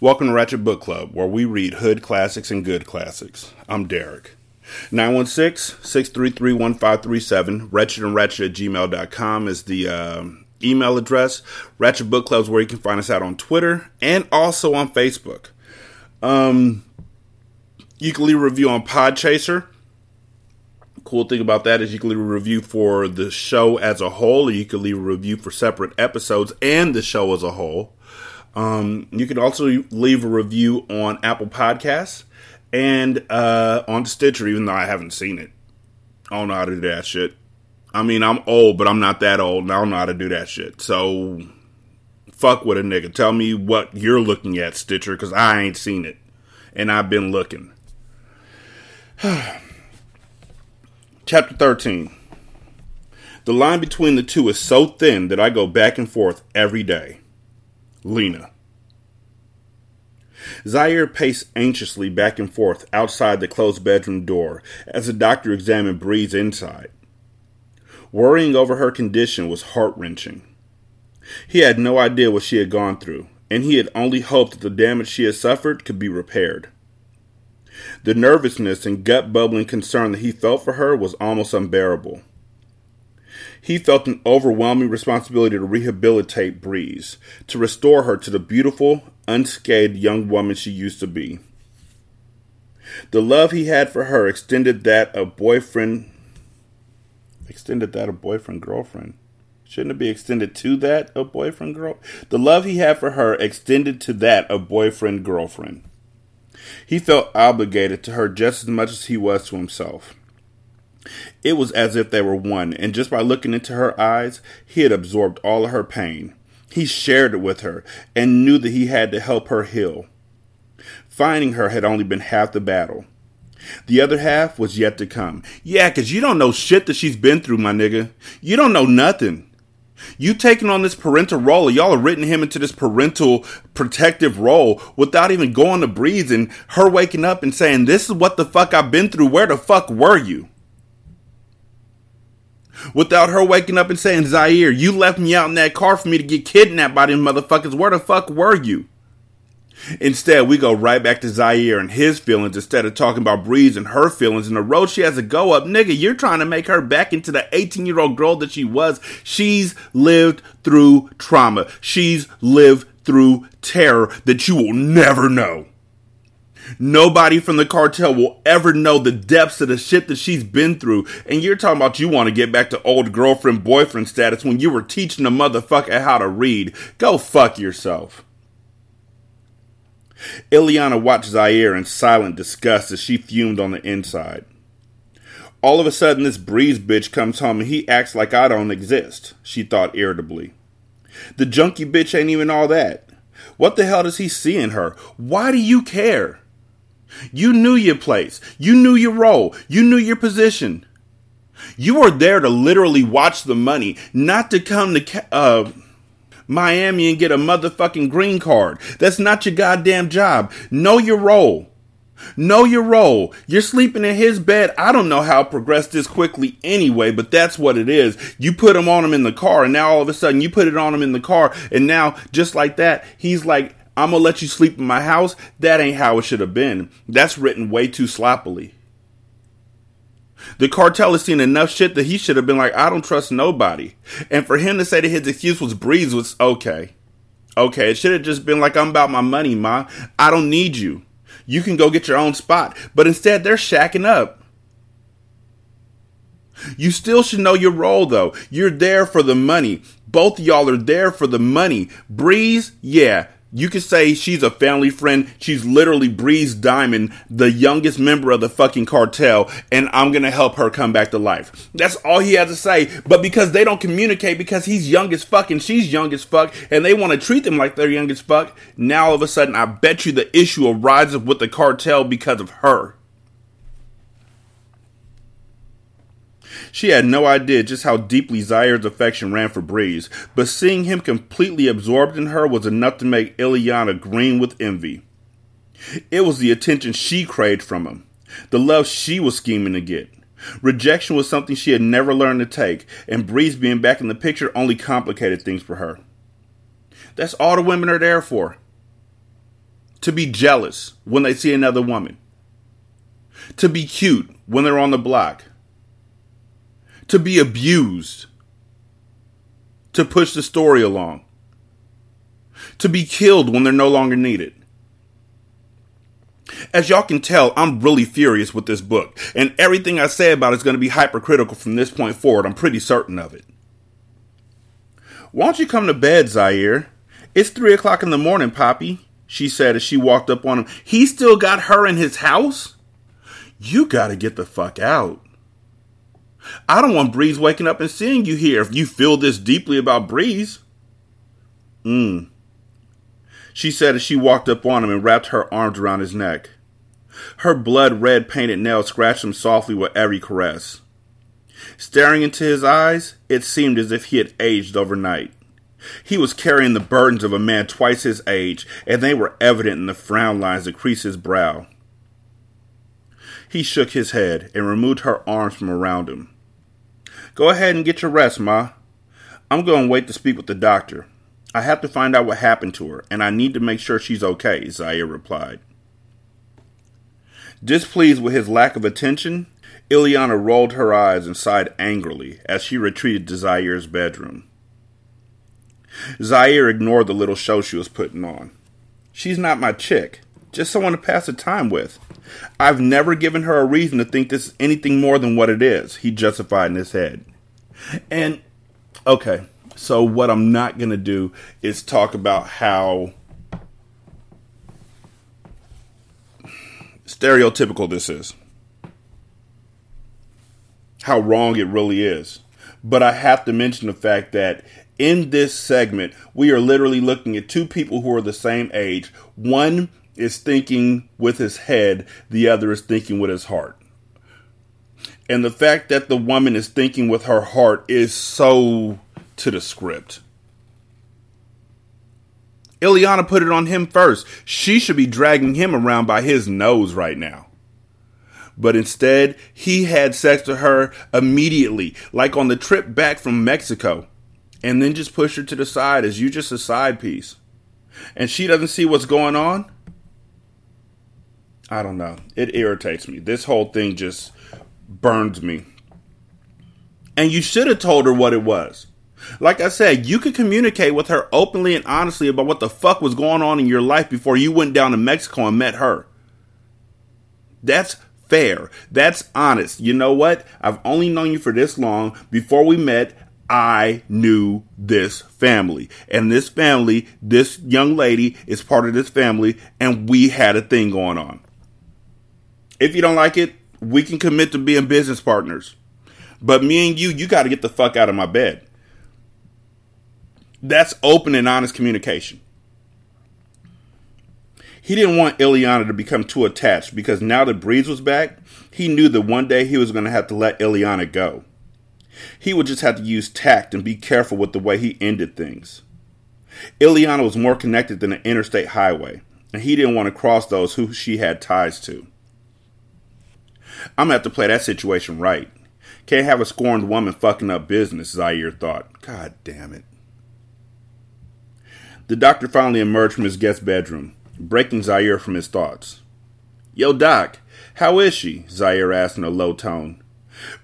Welcome to Ratchet Book Club, where we read hood classics and good classics. I'm Derek. 916-633-1537, ratchetandrachet@gmail.com is the email address. Ratchet Book Club is where you can find us out on Twitter and also on Facebook. You can leave a review on Podchaser. Cool thing about that is you can leave a review for the show as a whole, or you can leave a review for separate episodes and the show as a whole. You can also leave a review on Apple Podcasts and on Stitcher, even though I haven't seen it. I don't know how to do that shit. I mean, I'm old, but I'm not that old, and I don't know how to do that shit. So, fuck with a nigga. Tell me what you're looking at, Stitcher, because I ain't seen it. And I've been looking. Chapter 13. The line between the two is so thin that I go back and forth every day. Lena. Zaire paced anxiously back and forth outside the closed bedroom door as the doctor examined Breeze inside. Worrying over her condition was heart-wrenching. He had no idea what she had gone through, and he had only hoped that the damage she had suffered could be repaired. The nervousness and gut-bubbling concern that he felt for her was almost unbearable. He felt an overwhelming responsibility to rehabilitate Breeze, to restore her to the beautiful, unscathed young woman she used to be. The love he had for her The love he had for her extended to that of boyfriend-girlfriend. He felt obligated to her just as much as he was to himself. It was as if they were one, and just by looking into her eyes, he had absorbed all of her pain. He shared it with her, and knew that he had to help her heal. Finding her had only been half the battle. The other half was yet to come. Yeah, 'cause you don't know shit that she's been through, my nigga. You don't know nothing. You taking on this parental role, y'all have written him into this parental protective role without even going to Breeze and her waking up and saying, this is what the fuck I've been through, where the fuck were you? Without her waking up and saying, Zaire, you left me out in that car for me to get kidnapped by them motherfuckers. Where the fuck were you? Instead, we go right back to Zaire and his feelings instead of talking about Breeze and her feelings and the road she has to go up. Nigga, you're trying to make her back into the 18-year-old girl that she was. She's lived through trauma. She's lived through terror that you will never know. Nobody from the cartel will ever know the depths of the shit that she's been through. And you're talking about you want to get back to old girlfriend, boyfriend status when you were teaching a motherfucker how to read. Go fuck yourself. Ileana watched Zaire in silent disgust as she fumed on the inside. All of a sudden, this Breeze bitch comes home and he acts like I don't exist, she thought irritably. The junkie bitch ain't even all that. What the hell does he see in her? Why do you care? You knew your place. You knew your role. You knew your position. You were there to literally watch the money, not to come to Miami and get a motherfucking green card. That's not your goddamn job. Know your role. Know your role. You're sleeping in his bed. I don't know how it progressed this quickly anyway, but that's what it is. You put him on him in the car, and now all of a sudden you put it on him in the car, and now just like that, he's like, I'm going to let you sleep in my house. That ain't how it should have been. That's written way too sloppily. The cartel has seen enough shit that he should have been like, I don't trust nobody. And for him to say that his excuse was Breeze was okay. Okay, it should have just been like, I'm about my money, Ma. I don't need you. You can go get your own spot. But instead, they're shacking up. You still should know your role, though. You're there for the money. Both of y'all are there for the money. Breeze, yeah. You could say she's a family friend. She's literally Breeze Diamond, the youngest member of the fucking cartel, and I'm going to help her come back to life. That's all he has to say. But because they don't communicate, because he's young as fuck and she's young as fuck, and they want to treat them like they're young as fuck, now all of a sudden I bet you the issue arises with the cartel because of her. She had no idea just how deeply Zaire's affection ran for Breeze, but seeing him completely absorbed in her was enough to make Ileana green with envy. It was the attention she craved from him, the love she was scheming to get. Rejection was something she had never learned to take, and Breeze being back in the picture only complicated things for her. That's all the women are there for. To be jealous when they see another woman. To be cute when they're on the block. To be abused, to push the story along, to be killed when they're no longer needed. As y'all can tell, I'm really furious with this book, and everything I say about it is going to be hypercritical from this point forward. I'm pretty certain of it. Why don't you come to bed, Zaire? It's 3 o'clock in the morning, Poppy, she said as she walked up on him. He still got her in his house? You got to get the fuck out. I don't want Breeze waking up and seeing you here if you feel this deeply about Breeze. She said as she walked up on him and wrapped her arms around his neck. Her blood-red painted nails scratched him softly with every caress. Staring into his eyes, it seemed as if he had aged overnight. He was carrying the burdens of a man twice his age, and they were evident in the frown lines that creased his brow. He shook his head and removed her arms from around him. Go ahead and get your rest, Ma. I'm going to wait to speak with the doctor. I have to find out what happened to her, and I need to make sure she's okay, Zaire replied. Displeased with his lack of attention, Ileana rolled her eyes and sighed angrily as she retreated to Zaire's bedroom. Zaire ignored the little show she was putting on. She's not my chick, just someone to pass the time with. I've never given her a reason to think this is anything more than what it is, he justified in his head. And, okay, so what I'm not going to do is talk about how stereotypical this is. How wrong it really is. But I have to mention the fact that in this segment, we are literally looking at two people who are the same age. One is thinking with his head, the other is thinking with his heart. And the fact that the woman is thinking with her heart is so to the script. Ileana put it on him first. She should be dragging him around by his nose right now. But instead, he had sex with her immediately, like on the trip back from Mexico, and then just pushed her to the side as you just a side piece. And she doesn't see what's going on? I don't know. It irritates me. This whole thing just burns me. And you should have told her what it was. Like I said, you could communicate with her openly and honestly about what the fuck was going on in your life before you went down to Mexico and met her. That's fair. That's honest. You know what? I've only known you for this long. Before we met, I knew this family. And this family, this young lady is part of this family, and we had a thing going on. If you don't like it, we can commit to being business partners. But me and you, you got to get the fuck out of my bed. That's open and honest communication. He didn't want Ileana to become too attached because now that Breeze was back, he knew that one day he was going to have to let Ileana go. He would just have to use tact and be careful with the way he ended things. Ileana was more connected than an interstate highway, and he didn't want to cross those who she had ties to. I'm going to have to play that situation right. Can't have a scorned woman fucking up business, Zaire thought. God damn it. The doctor finally emerged from his guest bedroom, breaking Zaire from his thoughts. Yo, Doc, how is she? Zaire asked in a low tone.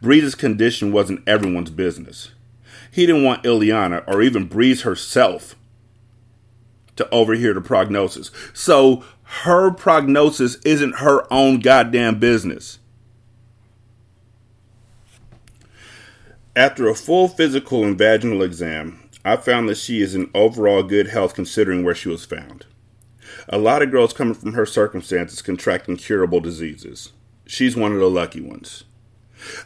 Breeze's condition wasn't everyone's business. He didn't want Ileana, or even Breeze herself, to overhear the prognosis. So her prognosis isn't her own goddamn business. After a full physical and vaginal exam, I found that she is in overall good health considering where she was found. A lot of girls coming from her circumstances contract incurable diseases. She's one of the lucky ones.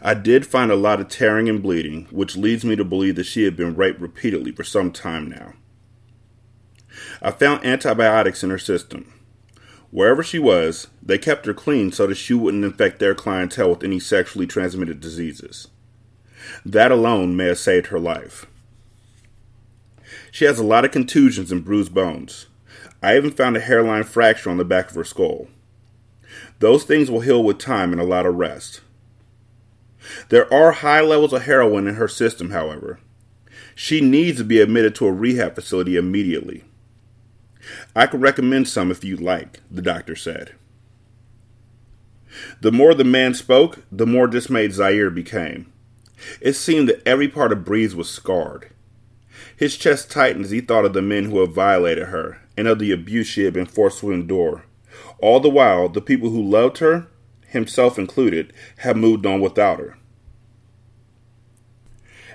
I did find a lot of tearing and bleeding, which leads me to believe that she had been raped repeatedly for some time now. I found antibiotics in her system. Wherever she was, they kept her clean so that she wouldn't infect their clientele with any sexually transmitted diseases. That alone may have saved her life. She has a lot of contusions and bruised bones. I even found a hairline fracture on the back of her skull. Those things will heal with time and a lot of rest. There are high levels of heroin in her system, however. She needs to be admitted to a rehab facility immediately. I could recommend some if you'd like, the doctor said. The more the man spoke, the more dismayed Zaire became. It seemed that every part of Breeze was scarred. His chest tightened as he thought of the men who had violated her and of the abuse she had been forced to endure. All the while, the people who loved her, himself included, had moved on without her.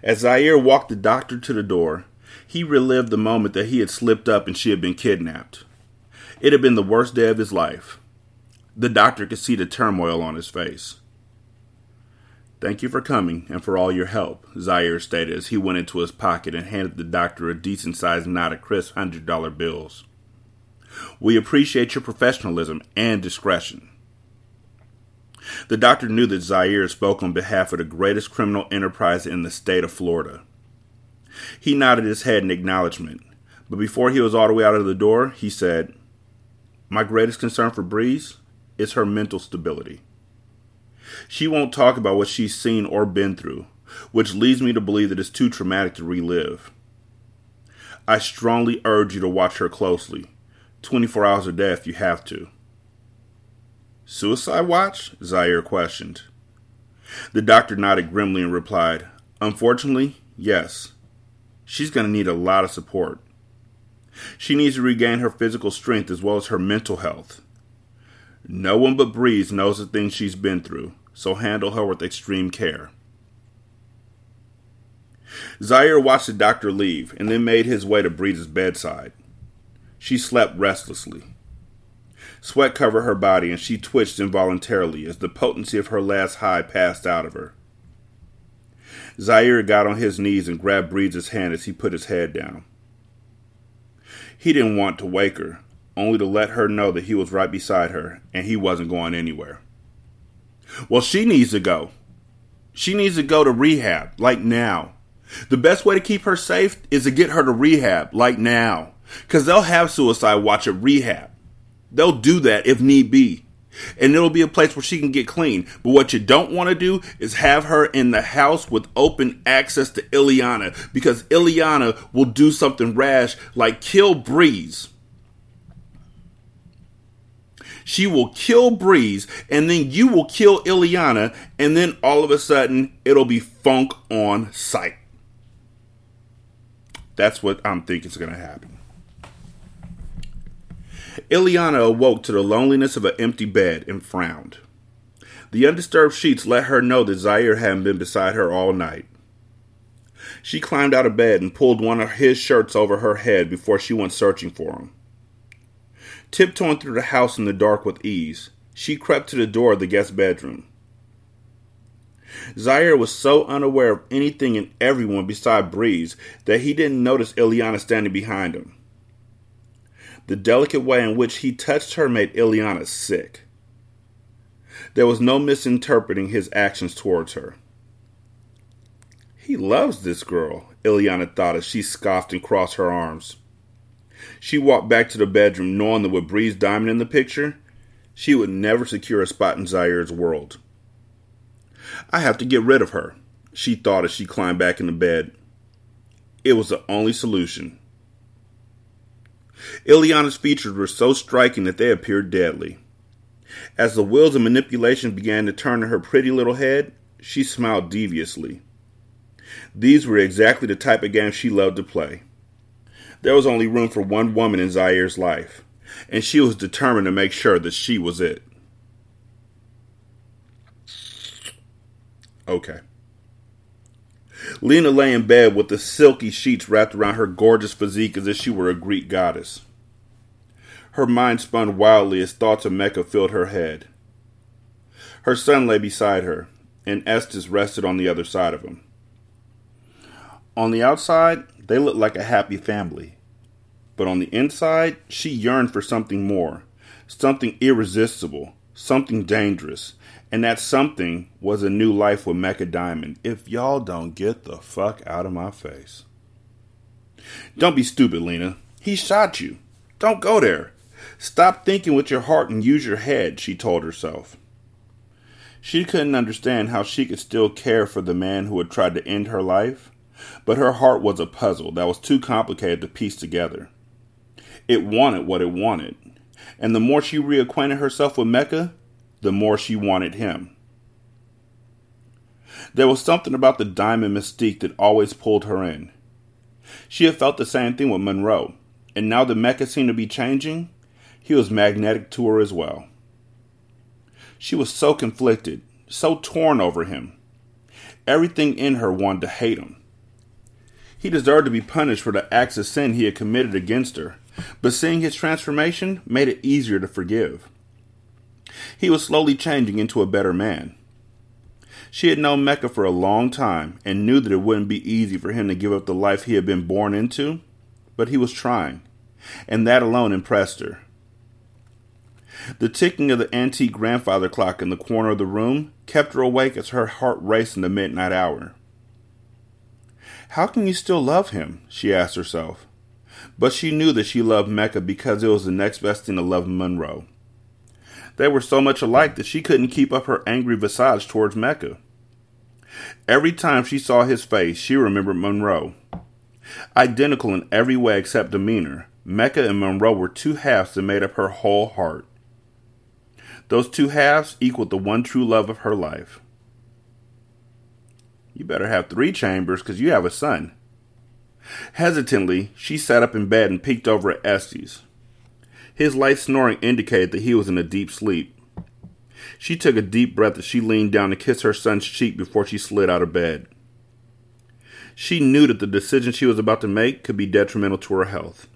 As Zaire walked the doctor to the door, he relived the moment that he had slipped up and she had been kidnapped. It had been the worst day of his life. The doctor could see the turmoil on his face. "Thank you for coming and for all your help," Zaire stated as he went into his pocket and handed the doctor a decent-sized knot of crisp $100 bills. "We appreciate your professionalism and discretion." The doctor knew that Zaire spoke on behalf of the greatest criminal enterprise in the state of Florida. He nodded his head in acknowledgment, but before he was all the way out of the door, he said, "My greatest concern for Breeze is her mental stability. She won't talk about what she's seen or been through, which leads me to believe that it's too traumatic to relive. I strongly urge you to watch her closely, 24 hours a day if you have to." "Suicide watch?" Zaire questioned. The doctor nodded grimly and replied, "Unfortunately, yes. She's going to need a lot of support. She needs to regain her physical strength as well as her mental health. No one but Breeze knows the things she's been through, so handle her with extreme care." Zaire watched the doctor leave and then made his way to Breeze's bedside. She slept restlessly. Sweat covered her body and she twitched involuntarily as the potency of her last high passed out of her. Zaire got on his knees and grabbed Breeze's hand as he put his head down. He didn't want to wake her, only to let her know that he was right beside her and he wasn't going anywhere. "Well, she needs to go. She needs to go to rehab, like now. The best way to keep her safe is to get her to rehab, like now. 'Cause they'll have suicide watch at rehab. They'll do that if need be. And it'll be a place where she can get clean. But what you don't want to do is have her in the house with open access to Ileana. Because Ileana will do something rash like kill Breeze. She will kill Breeze and then you will kill Ileana. And then all of a sudden it'll be funk on sight." That's what I'm thinking is going to happen. Ileana awoke to the loneliness of an empty bed and frowned. The undisturbed sheets let her know that Zaire hadn't been beside her all night. She climbed out of bed and pulled one of his shirts over her head before she went searching for him. Tiptoeing through the house in the dark with ease, she crept to the door of the guest bedroom. Zaire was so unaware of anything and everyone beside Breeze that he didn't notice Ileana standing behind him. The delicate way in which he touched her made Ileana sick. There was no misinterpreting his actions towards her. "He loves this girl," Ileana thought as she scoffed and crossed her arms. She walked back to the bedroom knowing that with Breeze Diamond in the picture, she would never secure a spot in Zaire's world. "I have to get rid of her," she thought as she climbed back into bed. It was the only solution. Ileana's features were so striking that they appeared deadly. As the wheels of manipulation began to turn in her pretty little head, she smiled deviously. These were exactly the type of game she loved to play. There was only room for one woman in Zaire's life, and she was determined to make sure that she was it. Okay. Lena lay in bed with the silky sheets wrapped around her gorgeous physique as if she were a Greek goddess. Her mind spun wildly as thoughts of Mecca filled her head. Her son lay beside her, and Estes rested on the other side of him. On the outside, they looked like a happy family. But on the inside, she yearned for something more, something irresistible, something dangerous, and that something was a new life with Mecca Diamond. If y'all don't get the fuck out of my face. Don't be stupid, Lena. He shot you. Don't go there. Stop thinking with your heart and use your head, she told herself. She couldn't understand how she could still care for the man who had tried to end her life, but her heart was a puzzle that was too complicated to piece together. It wanted what it wanted, and the more she reacquainted herself with Mecca, the more she wanted him. There was something about the diamond mystique that always pulled her in. She had felt the same thing with Monroe, and now that Mecca seemed to be changing, he was magnetic to her as well. She was so conflicted, so torn over him. Everything in her wanted to hate him. He deserved to be punished for the acts of sin he had committed against her, but seeing his transformation made it easier to forgive. He was slowly changing into a better man. She had known Mecca for a long time and knew that it wouldn't be easy for him to give up the life he had been born into, but he was trying, and that alone impressed her. The ticking of the antique grandfather clock in the corner of the room kept her awake as her heart raced in the midnight hour. How can you still love him? She asked herself. But she knew that she loved Mecca because it was the next best thing to love Monroe. They were so much alike that she couldn't keep up her angry visage towards Mecca. Every time she saw his face, she remembered Monroe. Identical in every way except demeanor, Mecca and Monroe were two halves that made up her whole heart. Those two halves equaled the one true love of her life. You better have three chambers because you have a son. Hesitantly, she sat up in bed and peeked over at Estes. His light snoring indicated that he was in a deep sleep. She took a deep breath as she leaned down to kiss her son's cheek before she slid out of bed. She knew that the decision she was about to make could be detrimental to her health.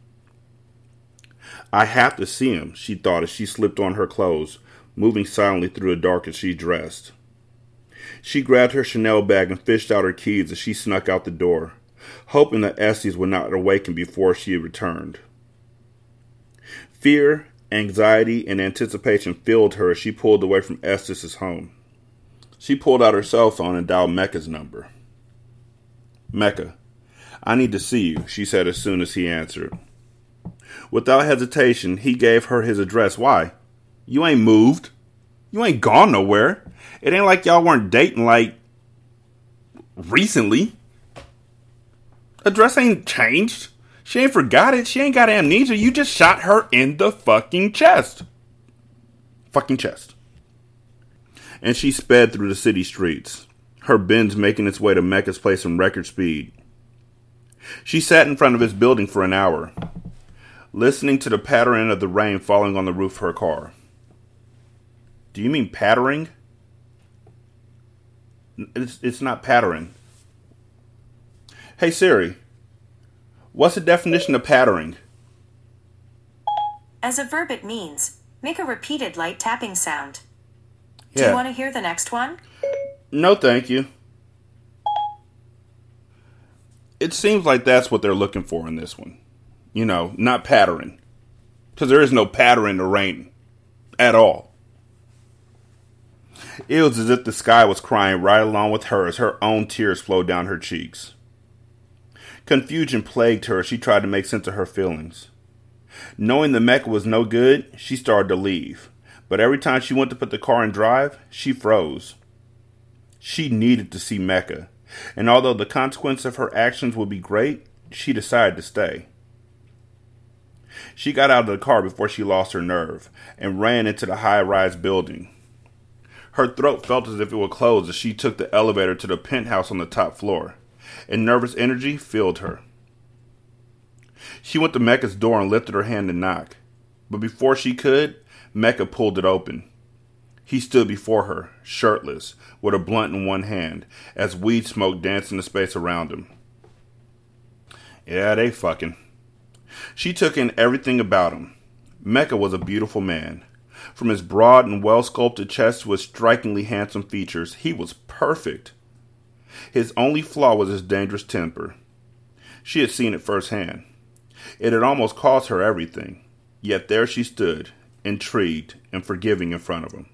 I have to see him, she thought as she slipped on her clothes, moving silently through the dark as she dressed. She grabbed her Chanel bag and fished out her keys as she snuck out the door, hoping that Estes would not awaken before she returned. Fear, anxiety, and anticipation filled her as she pulled away from Estes' home. She pulled out her cell phone and dialed Mecca's number. Mecca, I need to see you, she said as soon as he answered. Without hesitation, he gave her his address. Why? You ain't moved. You ain't gone nowhere. It ain't like y'all weren't dating, like, recently. Address ain't changed. She ain't forgot it. She ain't got amnesia. You just shot her in the fucking chest. Fucking chest. And she sped through the city streets, her Benz making its way to Mecca's place in record speed. She sat in front of his building for an hour, listening to the pattering of the rain falling on the roof of her car. Do you mean pattering? It's not pattering. Hey Siri, what's the definition of pattering? As a verb it means, make a repeated light tapping sound. Yeah. Do you want to hear the next one? No, thank you. It seems like that's what they're looking for in this one. You know, not pattering. Because there is no pattering to rain. At all. It was as if the sky was crying right along with her as her own tears flowed down her cheeks. Confusion plagued her as she tried to make sense of her feelings. Knowing the Mecca was no good, she started to leave. But every time she went to put the car in drive, she froze. She needed to see Mecca. And although the consequence of her actions would be great, she decided to stay. She got out of the car before she lost her nerve and ran into the high-rise building. Her throat felt as if it would close as she took the elevator to the penthouse on the top floor, and nervous energy filled her. She went to Mecca's door and lifted her hand to knock. But before she could, Mecca pulled it open. He stood before her, shirtless, with a blunt in one hand, as weed smoke danced in the space around him. Yeah, they fucking. She took in everything about him. Mecca was a beautiful man. From his broad and well-sculpted chest to his strikingly handsome features, he was perfect. His only flaw was his dangerous temper. She had seen it firsthand. It had almost cost her everything. Yet there she stood, intrigued and forgiving in front of him.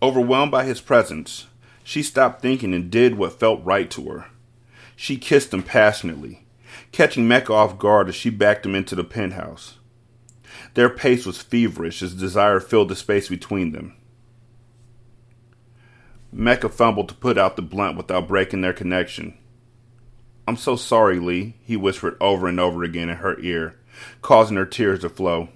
Overwhelmed by his presence, she stopped thinking and did what felt right to her. She kissed him passionately, catching Mecca off guard as she backed him into the penthouse. Their pace was feverish as desire filled the space between them. Mecca fumbled to put out the blunt without breaking their connection. "I'm so sorry, Lee," he whispered over and over again in her ear, causing her tears to flow.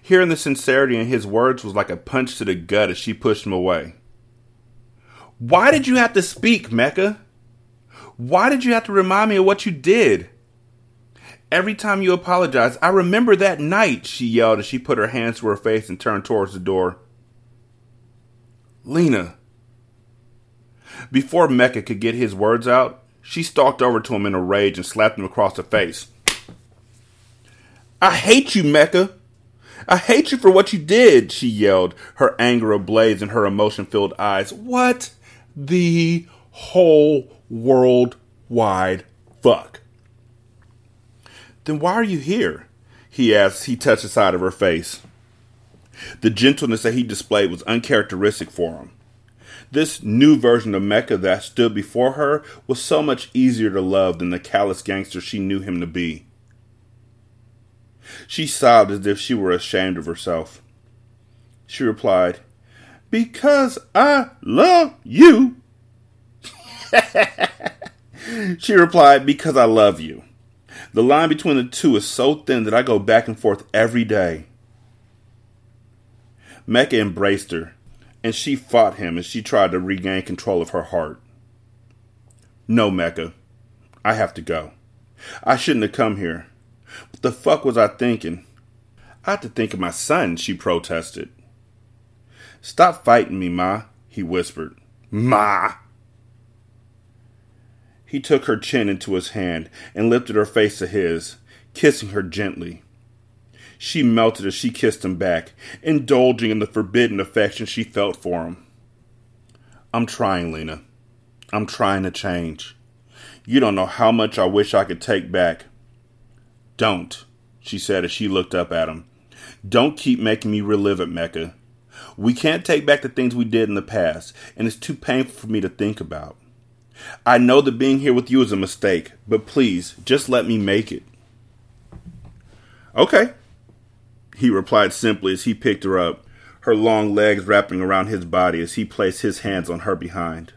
Hearing the sincerity in his words was like a punch to the gut as she pushed him away. "Why did you have to speak, Mecca? Why did you have to remind me of what you did? Every time you apologize, I remember that night," she yelled as she put her hands to her face and turned towards the door. "Lena." Before Mecca could get his words out, she stalked over to him in a rage and slapped him across the face. "I hate you, Mecca. I hate you for what you did," she yelled, her anger ablaze in her emotion-filled eyes. "What the whole world wide fuck?" "Then why are you here?" he asked as he touched the side of her face. The gentleness that he displayed was uncharacteristic for him. This new version of Mecca that stood before her was so much easier to love than the callous gangster she knew him to be. She sobbed as if she were ashamed of herself. She replied, "Because I love you." She replied, "Because I love you. The line between the two is so thin that I go back and forth every day." Mecca embraced her, and she fought him as she tried to regain control of her heart. "No, Mecca. I have to go. I shouldn't have come here. What the fuck was I thinking? I had to think of my son," she protested. "Stop fighting me, Ma," he whispered. "Ma!" He took her chin into his hand and lifted her face to his, kissing her gently. She melted as she kissed him back, indulging in the forbidden affection she felt for him. "I'm trying, Lena. I'm trying to change. You don't know how much I wish I could take back." "Don't," she said as she looked up at him. "Don't keep making me relive it, Mecca. We can't take back the things we did in the past, and it's too painful for me to think about. I know that being here with you is a mistake, but please, just let me make it." "Okay," he replied simply as he picked her up, her long legs wrapping around his body as he placed his hands on her behind.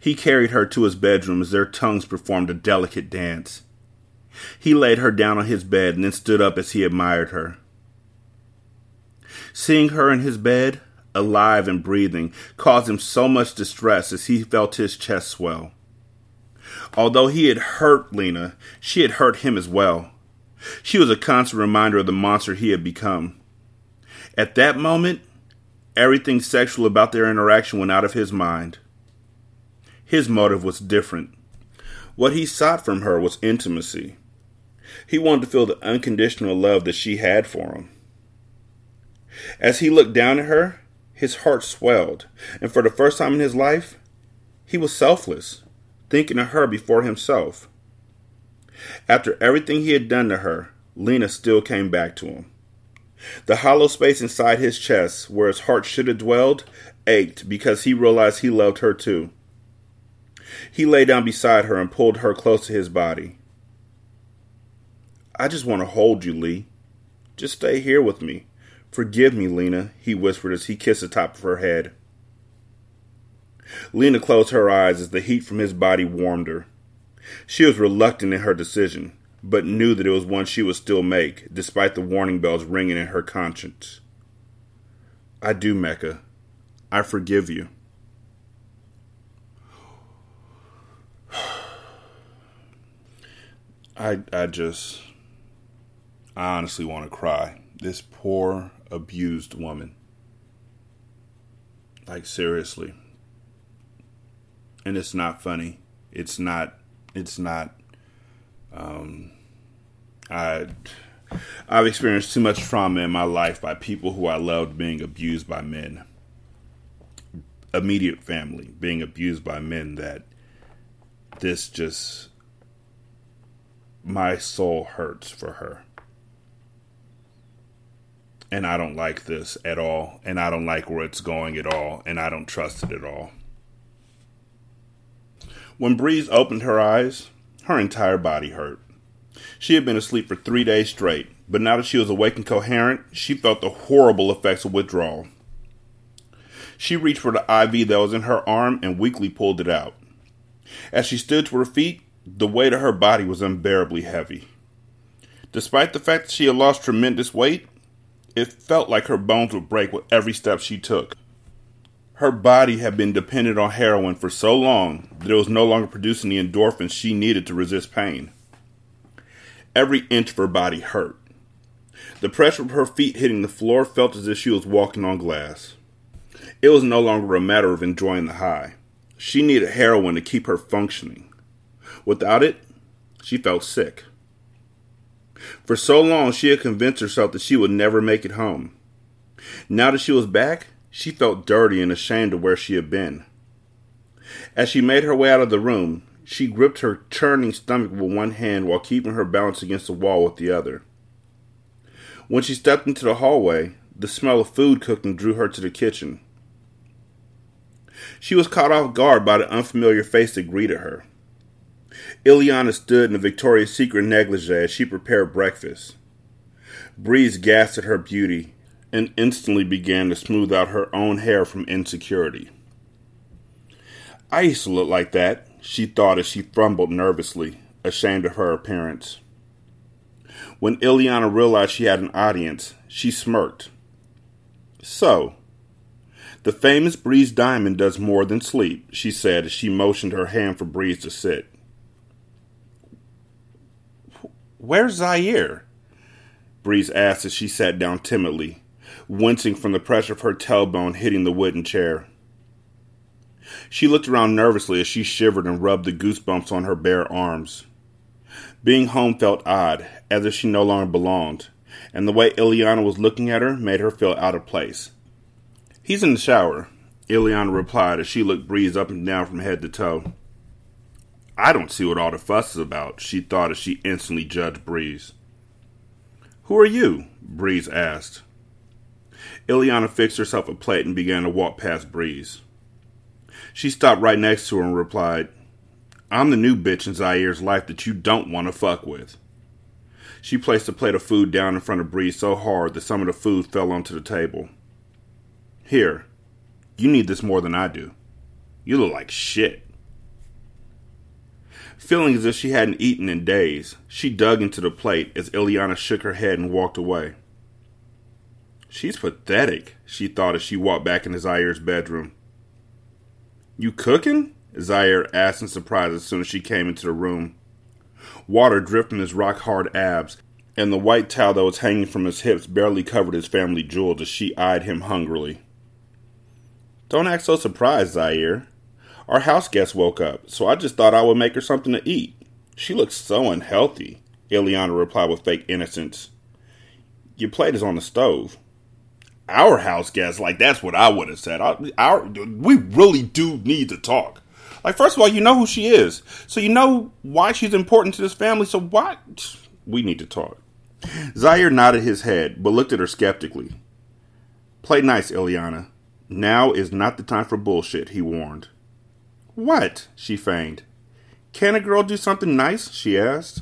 He carried her to his bedroom as their tongues performed a delicate dance. He laid her down on his bed and then stood up as he admired her. Seeing her in his bed, alive and breathing, caused him so much distress as he felt his chest swell. Although he had hurt Lena, she had hurt him as well. She was a constant reminder of the monster he had become. At that moment, everything sexual about their interaction went out of his mind. His motive was different. What he sought from her was intimacy. He wanted to feel the unconditional love that she had for him. As he looked down at her, his heart swelled, and for the first time in his life, he was selfless, thinking of her before himself. After everything he had done to her, Lena still came back to him. The hollow space inside his chest, where his heart should have dwelled, ached because he realized he loved her too. He lay down beside her and pulled her close to his body. "I just want to hold you, Lee. Just stay here with me. Forgive me, Lena," he whispered as he kissed the top of her head. Lena closed her eyes as the heat from his body warmed her. She was reluctant in her decision, but knew that it was one she would still make, despite the warning bells ringing in her conscience. "I do, Mecca. I forgive you." I honestly want to cry. This poor, abused woman. Like, seriously. And it's not funny. It's not. I've experienced too much trauma in my life by people who I loved being abused by men. Immediate family being abused by men, that this just, my soul hurts for her. And I don't like this at all. And I don't like where it's going at all. And I don't trust it at all. When Breeze opened her eyes, her entire body hurt. She had been asleep for 3 days straight, but now that she was awake and coherent, she felt the horrible effects of withdrawal. She reached for the IV that was in her arm and weakly pulled it out. As she stood to her feet, the weight of her body was unbearably heavy. Despite the fact that she had lost tremendous weight, it felt like her bones would break with every step she took. Her body had been dependent on heroin for so long that it was no longer producing the endorphins she needed to resist pain. Every inch of her body hurt. The pressure of her feet hitting the floor felt as if she was walking on glass. It was no longer a matter of enjoying the high. She needed heroin to keep her functioning. Without it, she felt sick. For so long, she had convinced herself that she would never make it home. Now that she was back, she felt dirty and ashamed of where she had been. As she made her way out of the room, she gripped her churning stomach with one hand while keeping her balance against the wall with the other. When she stepped into the hallway, the smell of food cooking drew her to the kitchen. She was caught off guard by the unfamiliar face that greeted her. Ileana stood in a Victoria's Secret negligee as she prepared breakfast. Breeze gasped at her beauty and instantly began to smooth out her own hair from insecurity. I used to look like that, she thought as she fumbled nervously, ashamed of her appearance. When Ileana realized she had an audience, she smirked. So, the famous Breeze Diamond does more than sleep, she said as she motioned her hand for Breeze to sit. Where's Zaire? Breeze asked as she sat down timidly, wincing from the pressure of her tailbone hitting the wooden chair. She looked around nervously as she shivered and rubbed the goosebumps on her bare arms. Being home felt odd, as if she no longer belonged, and the way Ileana was looking at her made her feel out of place. He's in the shower, Ileana replied as she looked Breeze up and down from head to toe. I don't see what all the fuss is about, she thought as she instantly judged Breeze. Who are you? Breeze asked. Ileana fixed herself a plate and began to walk past Breeze. She stopped right next to her and replied, I'm the new bitch in Zaire's life that you don't want to fuck with. She placed a plate of food down in front of Breeze so hard that some of the food fell onto the table. Here, you need this more than I do. You look like shit. Feeling as if she hadn't eaten in days, she dug into the plate as Ileana shook her head and walked away. She's pathetic, she thought as she walked back into Zaire's bedroom. You cooking? Zaire asked in surprise as soon as she came into the room. Water dripped from his rock-hard abs, and the white towel that was hanging from his hips barely covered his family jewels as she eyed him hungrily. Don't act so surprised, Zaire. Our house guest woke up, so I just thought I would make her something to eat. She looks so unhealthy, Ileana replied with fake innocence. Your plate is on the stove. Our house guest, like, that's what I would have said. We really do need to talk. Like, first of all, you know who she is. So you know why she's important to this family, so why? We need to talk. Zaire nodded his head, but looked at her skeptically. Play nice, Ileana. Now is not the time for bullshit, he warned. What? She feigned. Can a girl do something nice? She asked.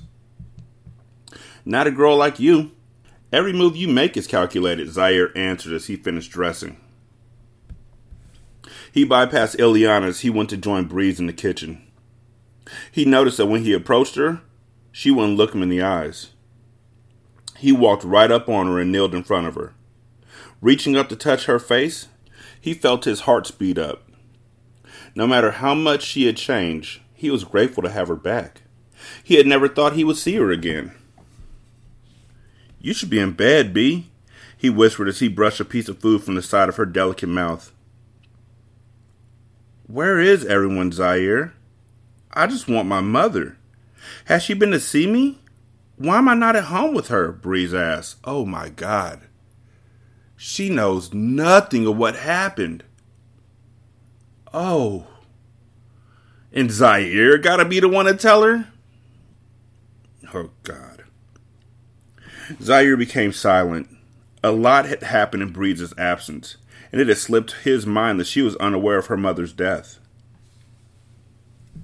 Not a girl like you. Every move you make is calculated, Zaire answered as he finished dressing. He bypassed Ileana as he went to join Breeze in the kitchen. He noticed that when he approached her, she wouldn't look him in the eyes. He walked right up on her and kneeled in front of her. Reaching up to touch her face, he felt his heart speed up. No matter how much she had changed, he was grateful to have her back. He had never thought he would see her again. "You should be in bed, Bee," he whispered as he brushed a piece of food from the side of her delicate mouth. "Where is everyone, Zaire? I just want my mother. Has she been to see me? Why am I not at home with her?" Breeze asked. "Oh my God. She knows nothing of what happened." "Oh. And Zaire gotta be the one to tell her?" "Oh God." Zaire became silent. A lot had happened in Breeze's absence, and it had slipped his mind that she was unaware of her mother's death.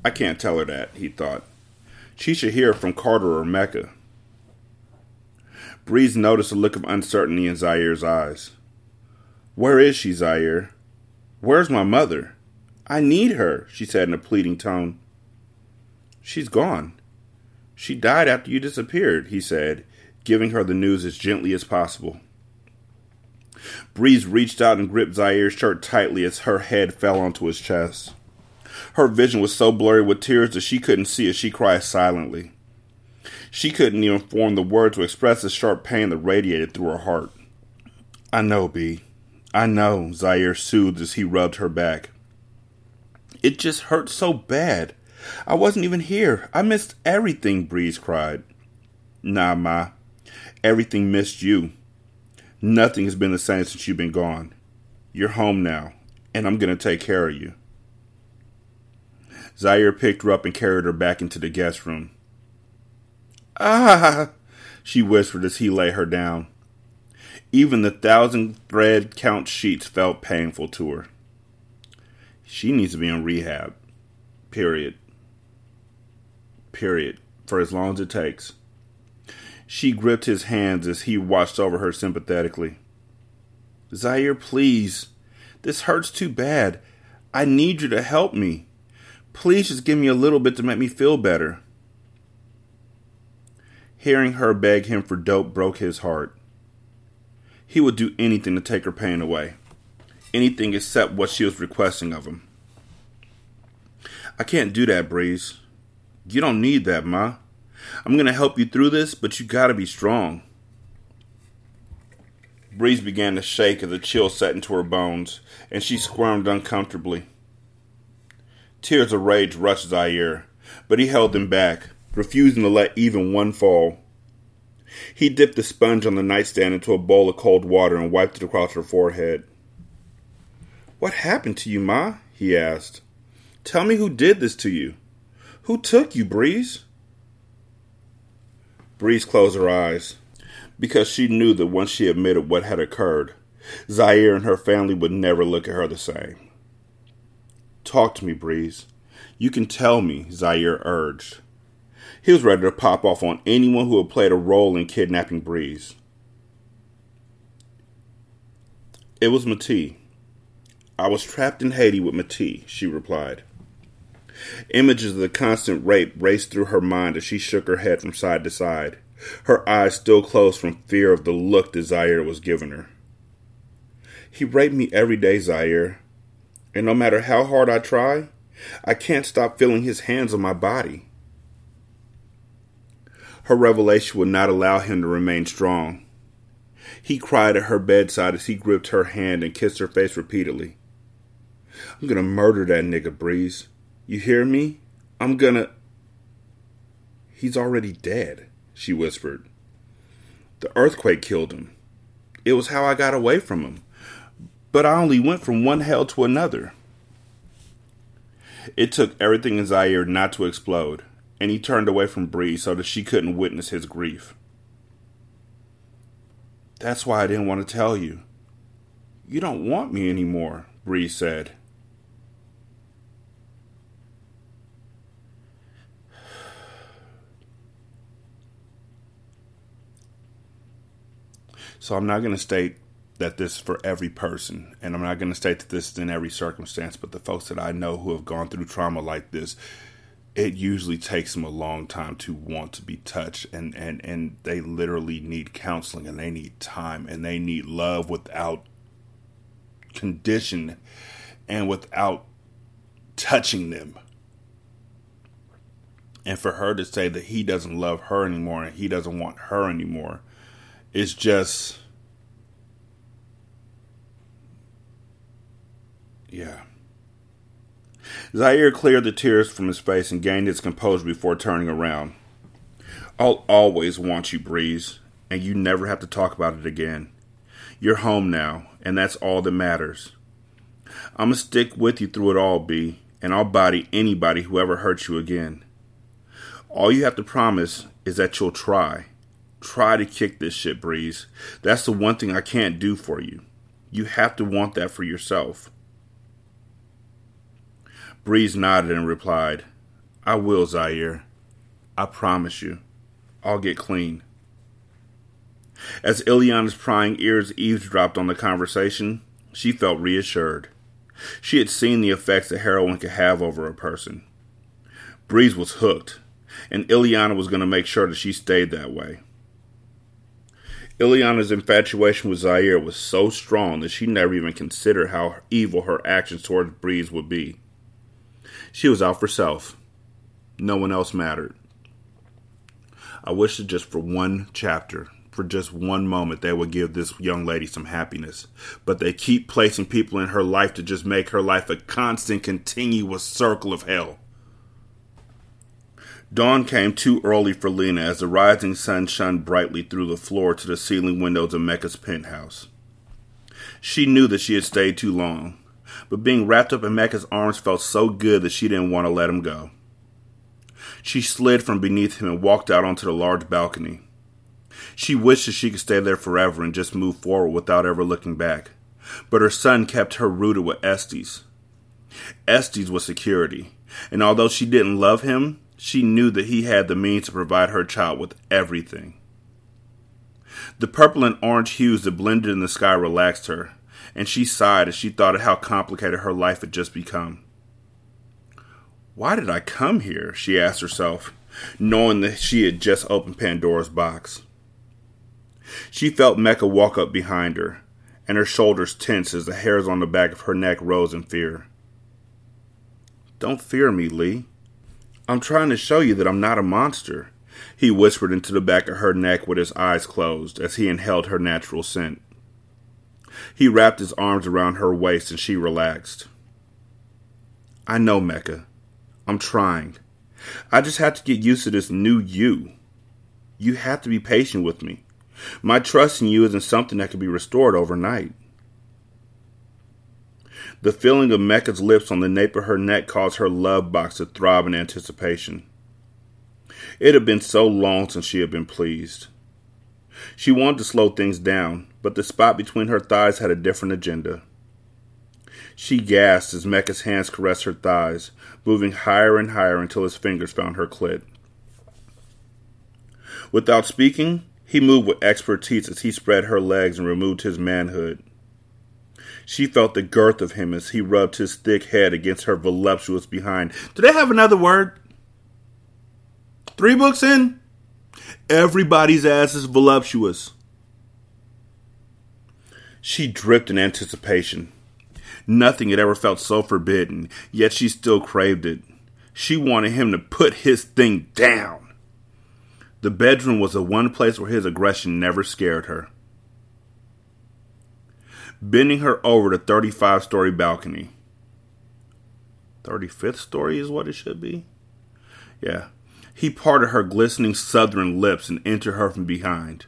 I can't tell her that, he thought. She should hear from Carter or Mecca. Breeze noticed a look of uncertainty in Zaire's eyes. "Where is she, Zaire? Where's my mother? I need her," she said in a pleading tone. "She's gone. She died after you disappeared," he said, giving her the news as gently as possible. Breeze reached out and gripped Zaire's shirt tightly as her head fell onto his chest. Her vision was so blurry with tears that she couldn't see as she cried silently. She couldn't even form the words to express the sharp pain that radiated through her heart. "I know, Bee. I know," Zaire soothed as he rubbed her back. "It just hurt so bad. I wasn't even here. I missed everything," Breeze cried. "Nah, Ma. Everything missed you. Nothing has been the same since you've been gone. You're home now, and I'm going to take care of you." Zaire picked her up and carried her back into the guest room. "Ah," she whispered as he lay her down. Even the 1,000 thread count sheets felt painful to her. She needs to be in rehab. Period. For as long as it takes. She gripped his hands as he watched over her sympathetically. "Zaire, please. This hurts too bad. I need you to help me. Please just give me a little bit to make me feel better." Hearing her beg him for dope broke his heart. He would do anything to take her pain away. Anything except what she was requesting of him. "I can't do that, Breeze. You don't need that, Ma. I'm going to help you through this, but you got to be strong." Breeze began to shake as a chill set into her bones, and she squirmed uncomfortably. Tears of rage rushed Zaire, but he held them back, refusing to let even one fall. He dipped the sponge on the nightstand into a bowl of cold water and wiped it across her forehead. "What happened to you, Ma?" he asked. "Tell me who did this to you. Who took you, Breeze?" Breeze closed her eyes, because she knew that once she admitted what had occurred, Zaire and her family would never look at her the same. "Talk to me, Breeze. You can tell me," Zaire urged. He was ready to pop off on anyone who had played a role in kidnapping Breeze. "It was Mati. I was trapped in Haiti with Mati," she replied. Images of the constant rape raced through her mind as she shook her head from side to side, her eyes still closed from fear of the look that Zaire was giving her. "He raped me every day, Zaire. And no matter how hard I try, I can't stop feeling his hands on my body." Her revelation would not allow him to remain strong. He cried at her bedside as he gripped her hand and kissed her face repeatedly. "I'm gonna murder that nigga, Breeze. You hear me? I'm gonna—" "He's already dead," she whispered. "The earthquake killed him. It was how I got away from him. But I only went from one hell to another." It took everything in Zaire not to explode, and he turned away from Breeze so that she couldn't witness his grief. "That's why I didn't want to tell you. You don't want me anymore," Breeze said. "So I'm not going to state that this is for every person, and I'm not going to state that this is in every circumstance, but the folks that I know who have gone through trauma like this, it usually takes them a long time to want to be touched, and they literally need counseling, and they need time, and they need love without condition and without touching them. And for her to say that he doesn't love her anymore and he doesn't want her anymore, it's just, yeah. Zaire cleared the tears from his face and gained his composure before turning around. I'll always want you, Breeze, and you never have to talk about it again. You're home now, and that's all that matters. I'm going to stick with you through it all, B, and I'll body anybody who ever hurts you again. All you have to promise is that you'll try. Try to kick this shit, Breeze. That's the one thing I can't do for you. You have to want that for yourself. Breeze nodded and replied, I will, Zaire. I promise you. I'll get clean. As Ileana's prying ears eavesdropped on the conversation, she felt reassured. She had seen the effects that heroin could have over a person. Breeze was hooked, and Ileana was going to make sure that she stayed that way. Ileana's infatuation with Zaire was so strong that she never even considered how evil her actions towards Breeze would be. She was out for self. No one else mattered. I wish that just for one chapter, for just one moment, they would give this young lady some happiness. But they keep placing people in her life to just make her life a constant, continuous circle of hell. Dawn came too early for Lena as the rising sun shone brightly through the floor to the ceiling windows of Mecca's penthouse. She knew that she had stayed too long, but being wrapped up in Mecca's arms felt so good that she didn't want to let him go. She slid from beneath him and walked out onto the large balcony. She wished that she could stay there forever and just move forward without ever looking back. But her son kept her rooted with Estes. Estes was security, and although she didn't love him, she knew that he had the means to provide her child with everything. The purple and orange hues that blended in the sky relaxed her, and she sighed as she thought of how complicated her life had just become. Why did I come here? She asked herself, knowing that she had just opened Pandora's box. She felt Mecca walk up behind her, and her shoulders tense as the hairs on the back of her neck rose in fear. Don't fear me, Lee. I'm trying to show you that I'm not a monster, he whispered into the back of her neck with his eyes closed as he inhaled her natural scent. He wrapped his arms around her waist and she relaxed. I know, Mecca. I'm trying. I just have to get used to this new you. You have to be patient with me. My trust in you isn't something that can be restored overnight. The feeling of Mecca's lips on the nape of her neck caused her love box to throb in anticipation. It had been so long since she had been pleased. She wanted to slow things down, but the spot between her thighs had a different agenda. She gasped as Mecca's hands caressed her thighs, moving higher and higher until his fingers found her clit. Without speaking, he moved with expertise as he spread her legs and removed his manhood. She felt the girth of him as he rubbed his thick head against her voluptuous behind. Do they have another word? 3 books in? Everybody's ass is voluptuous. She dripped in anticipation. Nothing had ever felt so forbidden, yet she still craved it. She wanted him to put his thing down. The bedroom was the one place where his aggression never scared her. Bending her over the 35-story balcony. 35th story is what it should be? Yeah. He parted her glistening southern lips and entered her from behind.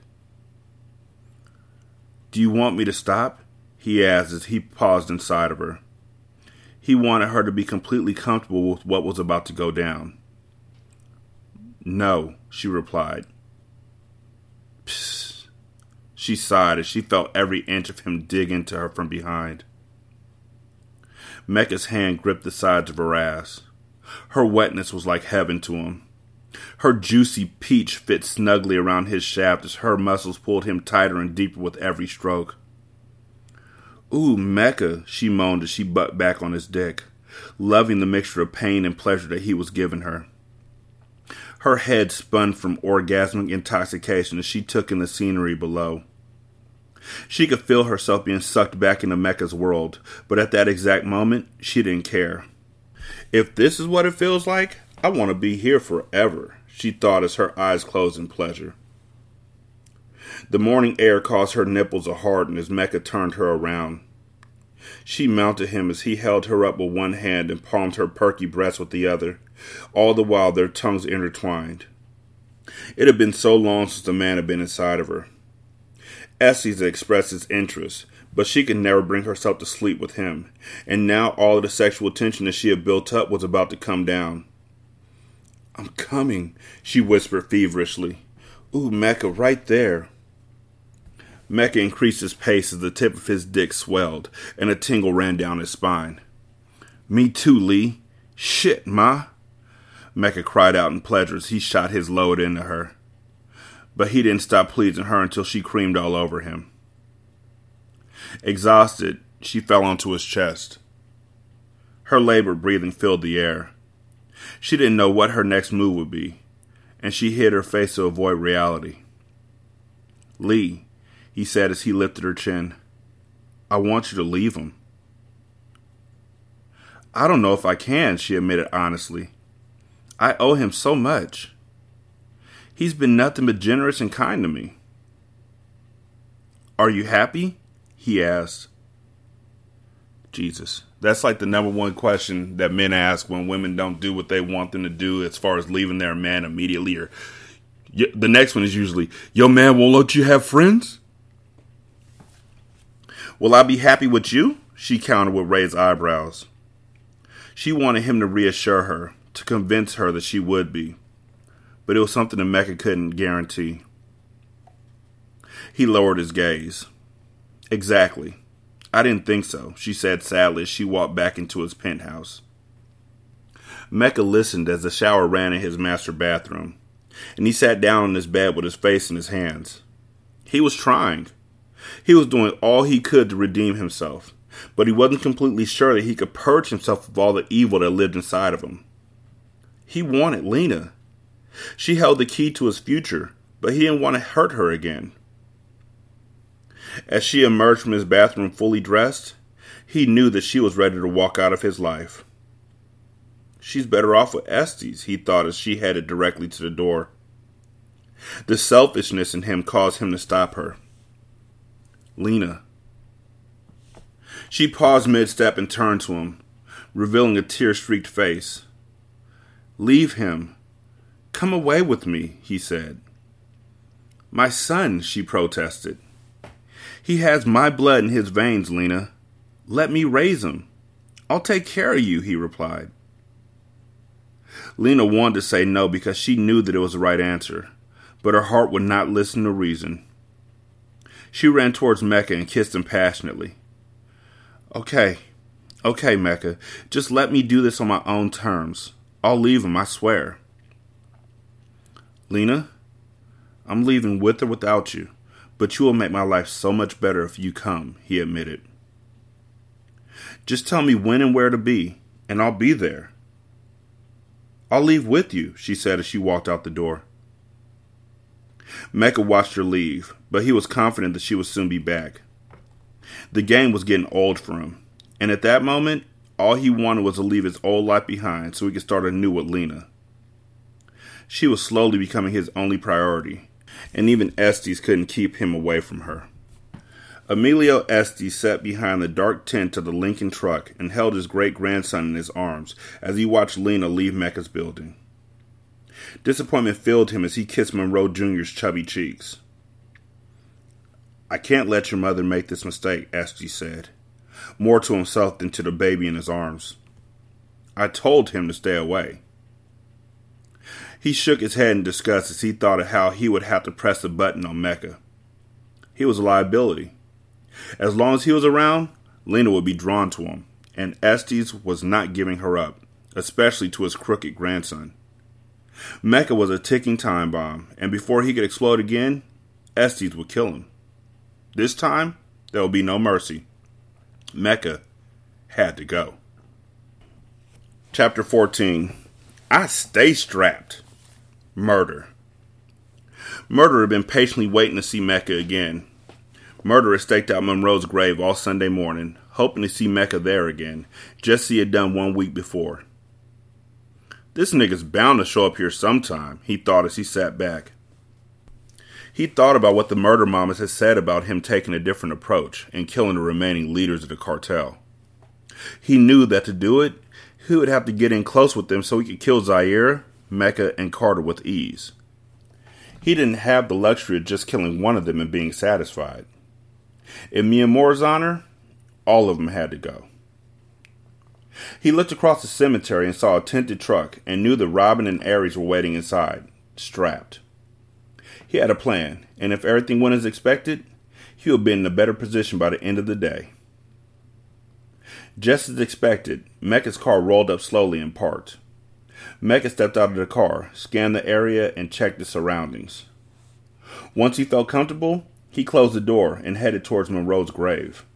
Do you want me to stop? He asked as he paused inside of her. He wanted her to be completely comfortable with what was about to go down. No, she replied. Psst. She sighed as she felt every inch of him dig into her from behind. Mecca's hand gripped the sides of her ass. Her wetness was like heaven to him. Her juicy peach fit snugly around his shaft as her muscles pulled him tighter and deeper with every stroke. Ooh, Mecca, she moaned as she butt back on his dick, loving the mixture of pain and pleasure that he was giving her. Her head spun from orgasmic intoxication as she took in the scenery below. She could feel herself being sucked back into Mecca's world, but at that exact moment, she didn't care. If this is what it feels like, I want to be here forever, she thought as her eyes closed in pleasure. The morning air caused her nipples to harden as Mecca turned her around. She mounted him as he held her up with one hand and palmed her perky breasts with the other, all the while their tongues intertwined. It had been so long since the man had been inside of her. Estes expressed his interest, but she could never bring herself to sleep with him, and now all of the sexual tension that she had built up was about to come down. "I'm coming," she whispered feverishly. "Ooh, Mecca, right there." Mecca increased his pace as the tip of his dick swelled, and a tingle ran down his spine. "Me too, Lee. Shit, ma." Mecca cried out in pleasure as he shot his load into her. But he didn't stop pleasing her until she creamed all over him. Exhausted, she fell onto his chest. Her labored breathing filled the air. She didn't know what her next move would be, and she hid her face to avoid reality. "Lee," he said as he lifted her chin, "I want you to leave him." "I don't know if I can," she admitted honestly. "I owe him so much. He's been nothing but generous and kind to me." "Are you happy?" he asked. Jesus, that's like the number one question that men ask when women don't do what they want them to do as far as leaving their man immediately. Or the next one is usually, "Your man won't let you have friends?" "Will I be happy with you?" she countered with raised eyebrows. She wanted him to reassure her, to convince her that she would be. But it was something that Mecca couldn't guarantee. He lowered his gaze. "Exactly. I didn't think so," she said sadly as she walked back into his penthouse. Mecca listened as the shower ran in his master bathroom, and he sat down on his bed with his face in his hands. He was trying. He was doing all he could to redeem himself, but he wasn't completely sure that he could purge himself of all the evil that lived inside of him. He wanted Lena. She held the key to his future, but he didn't want to hurt her again. As she emerged from his bathroom fully dressed, he knew that she was ready to walk out of his life. She's better off with Estes, he thought as she headed directly to the door. The selfishness in him caused him to stop her. "Lena." She paused mid-step and turned to him, revealing a tear-streaked face. "Leave him. Come away with me," he said. "My son," she protested. "He has my blood in his veins, Lena. Let me raise him. I'll take care of you," he replied. Lena wanted to say no because she knew that it was the right answer, but her heart would not listen to reason. She ran towards Mecca and kissed him passionately. Okay, Mecca, just let me do this on my own terms. I'll leave him, I swear." "Lena, I'm leaving with or without you. But you will make my life so much better if you come," he admitted. "Just tell me when and where to be, and I'll be there." "I'll leave with you," she said as she walked out the door. Mecca watched her leave, but he was confident that she would soon be back. The game was getting old for him, and at that moment, all he wanted was to leave his old life behind so he could start anew with Lena. She was slowly becoming his only priority. And even Estes couldn't keep him away from her. Emilio Estes sat behind the dark tent of the Lincoln truck and held his great-grandson in his arms as he watched Lena leave Mecca's building. Disappointment filled him as he kissed Monroe Jr.'s chubby cheeks. "I can't let your mother make this mistake," Estes said, more to himself than to the baby in his arms. "I told him to stay away." He shook his head in disgust as he thought of how he would have to press the button on Mecca. He was a liability. As long as he was around, Lena would be drawn to him, and Estes was not giving her up, especially to his crooked grandson. Mecca was a ticking time bomb, and before he could explode again, Estes would kill him. This time, there would be no mercy. Mecca had to go. Chapter 14. I Stay Strapped. Murder. Murder had been patiently waiting to see Mecca again. Murder had staked out Monroe's grave all Sunday morning, hoping to see Mecca there again, just as he had done 1 week before. This nigga's bound to show up here sometime, he thought as he sat back. He thought about what the murder mamas had said about him taking a different approach and killing the remaining leaders of the cartel. He knew that to do it, he would have to get in close with them so he could kill Zaire, Mecca, and Carter with ease. He didn't have the luxury of just killing one of them and being satisfied. In Miamor's honor, all of them had to go. He looked across the cemetery and saw a tinted truck and knew that Robin and Aries were waiting inside, strapped. He had a plan, and if everything went as expected, he would be in a better position by the end of the day. Just as expected, Mecca's car rolled up slowly and parked. Mecca stepped out of the car, scanned the area, and checked the surroundings. Once he felt comfortable, he closed the door and headed towards Monroe's grave.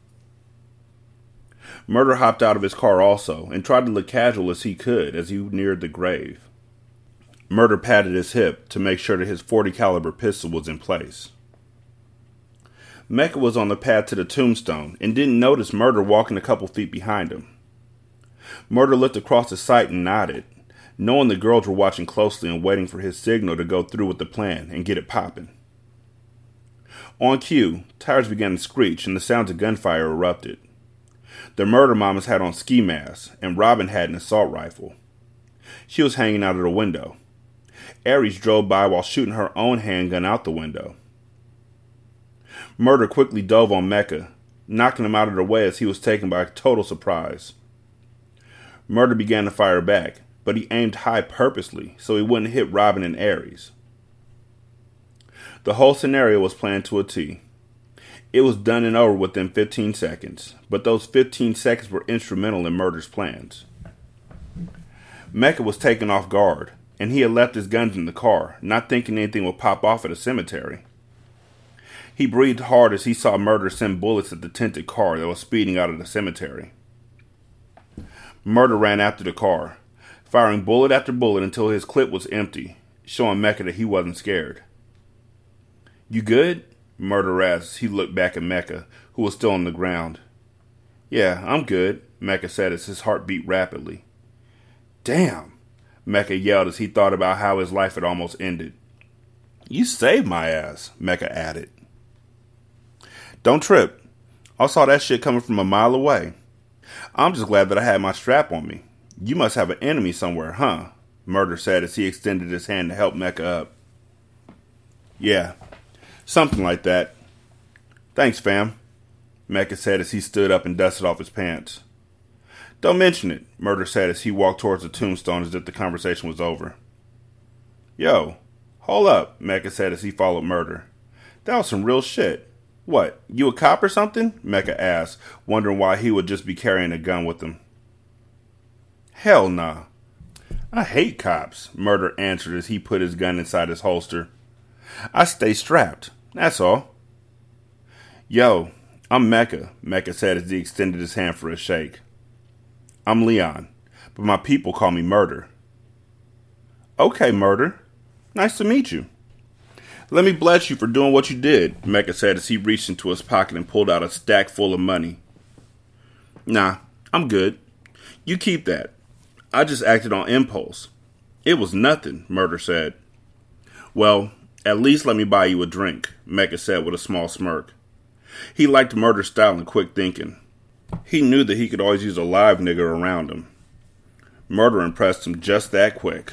Murder hopped out of his car also and tried to look casual as he could as he neared the grave. Murder patted his hip to make sure that his .40 caliber pistol was in place. Mecca was on the path to the tombstone and didn't notice Murder walking a couple feet behind him. Murder looked across the site and nodded, knowing the girls were watching closely and waiting for his signal to go through with the plan and get it popping. On cue, tires began to screech and the sounds of gunfire erupted. The murder mamas had on ski masks, and Robin had an assault rifle. She was hanging out of the window. Aries drove by while shooting her own handgun out the window. Murder quickly dove on Mecca, knocking him out of the way as he was taken by total surprise. Murder began to fire back, but he aimed high purposely so he wouldn't hit Robin and Aries. The whole scenario was planned to a T. It was done and over within 15 seconds, but those 15 seconds were instrumental in Murder's plans. Mecca was taken off guard, and he had left his guns in the car, not thinking anything would pop off at a cemetery. He breathed hard as he saw Murder send bullets at the tinted car that was speeding out of the cemetery. Murder ran after the car, firing bullet after bullet until his clip was empty, showing Mecca that he wasn't scared. "You good?" Murder asked as he looked back at Mecca, who was still on the ground. "Yeah, I'm good," Mecca said as his heart beat rapidly. "Damn," Mecca yelled as he thought about how his life had almost ended. "You saved my ass," Mecca added. "Don't trip. I saw that shit coming from a mile away. I'm just glad that I had my strap on me. You must have an enemy somewhere, huh?" Murder said as he extended his hand to help Mecca up. "Yeah. Something like that. Thanks, fam," Mecca said as he stood up and dusted off his pants. "Don't mention it," Murder said as he walked towards the tombstone as if the conversation was over. "Yo, hold up," Mecca said as he followed Murder. "That was some real shit. What, you a cop or something?" Mecca asked, wondering why he would just be carrying a gun with him. "Hell nah. I hate cops," Murder answered as he put his gun inside his holster. "I stay strapped, that's all." "Yo, I'm Mecca," Mecca said as he extended his hand for a shake. "I'm Leon, but my people call me Murder." "Okay, Murder. Nice to meet you." "Let me bless you for doing what you did," Mecca said as he reached into his pocket and pulled out a stack full of money. "Nah, I'm good. You keep that. I just acted on impulse. It was nothing," Murder said. "Well, at least let me buy you a drink," Mecca said with a small smirk. He liked Murder's style and quick thinking. He knew that he could always use a live nigga around him. Murder impressed him just that quick.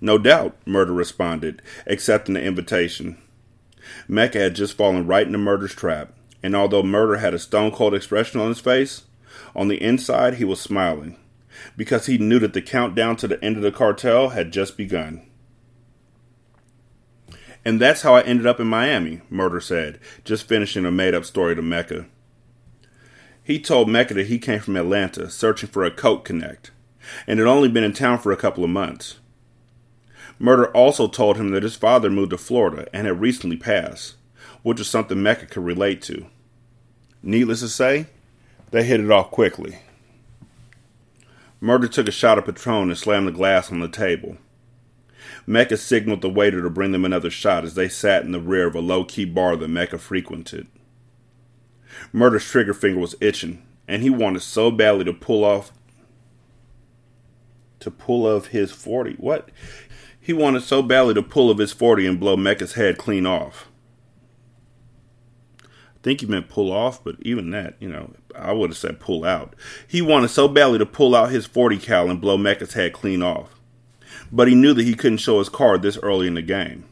"No doubt," Murder responded, accepting the invitation. Mecca had just fallen right into Murder's trap, and although Murder had a stone-cold expression on his face, on the inside he was smiling, because he knew that the countdown to the end of the cartel had just begun. "And that's how I ended up in Miami," Murder said, just finishing a made-up story to Mecca. He told Mecca that he came from Atlanta, searching for a coke connect, and had only been in town for a couple of months. Murder also told him that his father moved to Florida and had recently passed, which was something Mecca could relate to. Needless to say, they hit it off quickly. Murder took a shot of Patron and slammed the glass on the table. Mecca signaled the waiter to bring them another shot as they sat in the rear of a low-key bar that Mecca frequented. Murder's trigger finger was itching, and he wanted so badly to pull off to pull of his 40. What? He wanted so badly to pull of his 40 and blow Mecca's head clean off. I think he meant pull off, but even that, you know, I would have said pull out. He wanted so badly to pull out his 40 cal and blow Mecca's head clean off. But he knew that he couldn't show his card this early in the game.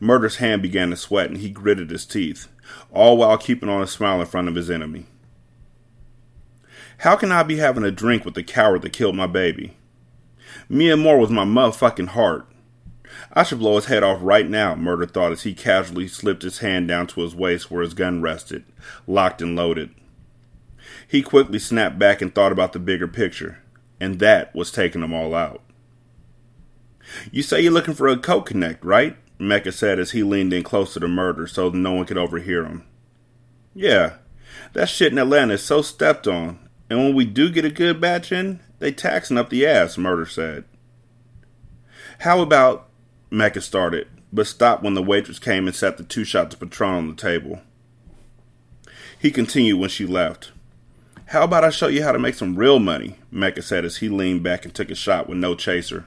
Murder's hand began to sweat and he gritted his teeth, all while keeping on a smile in front of his enemy. How can I be having a drink with the coward that killed my baby? Miamor was my motherfucking heart. I should blow his head off right now, Murder thought as he casually slipped his hand down to his waist where his gun rested, locked and loaded. He quickly snapped back and thought about the bigger picture, and that was taking them all out. You say you're looking for a co-connect, right? Mecca said as he leaned in closer to Murder so no one could overhear him. Yeah, that shit in Atlanta is so stepped on, and when we do get a good batch in, they taxing up the ass, Murder said. How about, Mecca started, but stopped when the waitress came and set the 2 shots of Patron on the table. He continued when she left. How about I show you how to make some real money, Mecca said as he leaned back and took a shot with no chaser.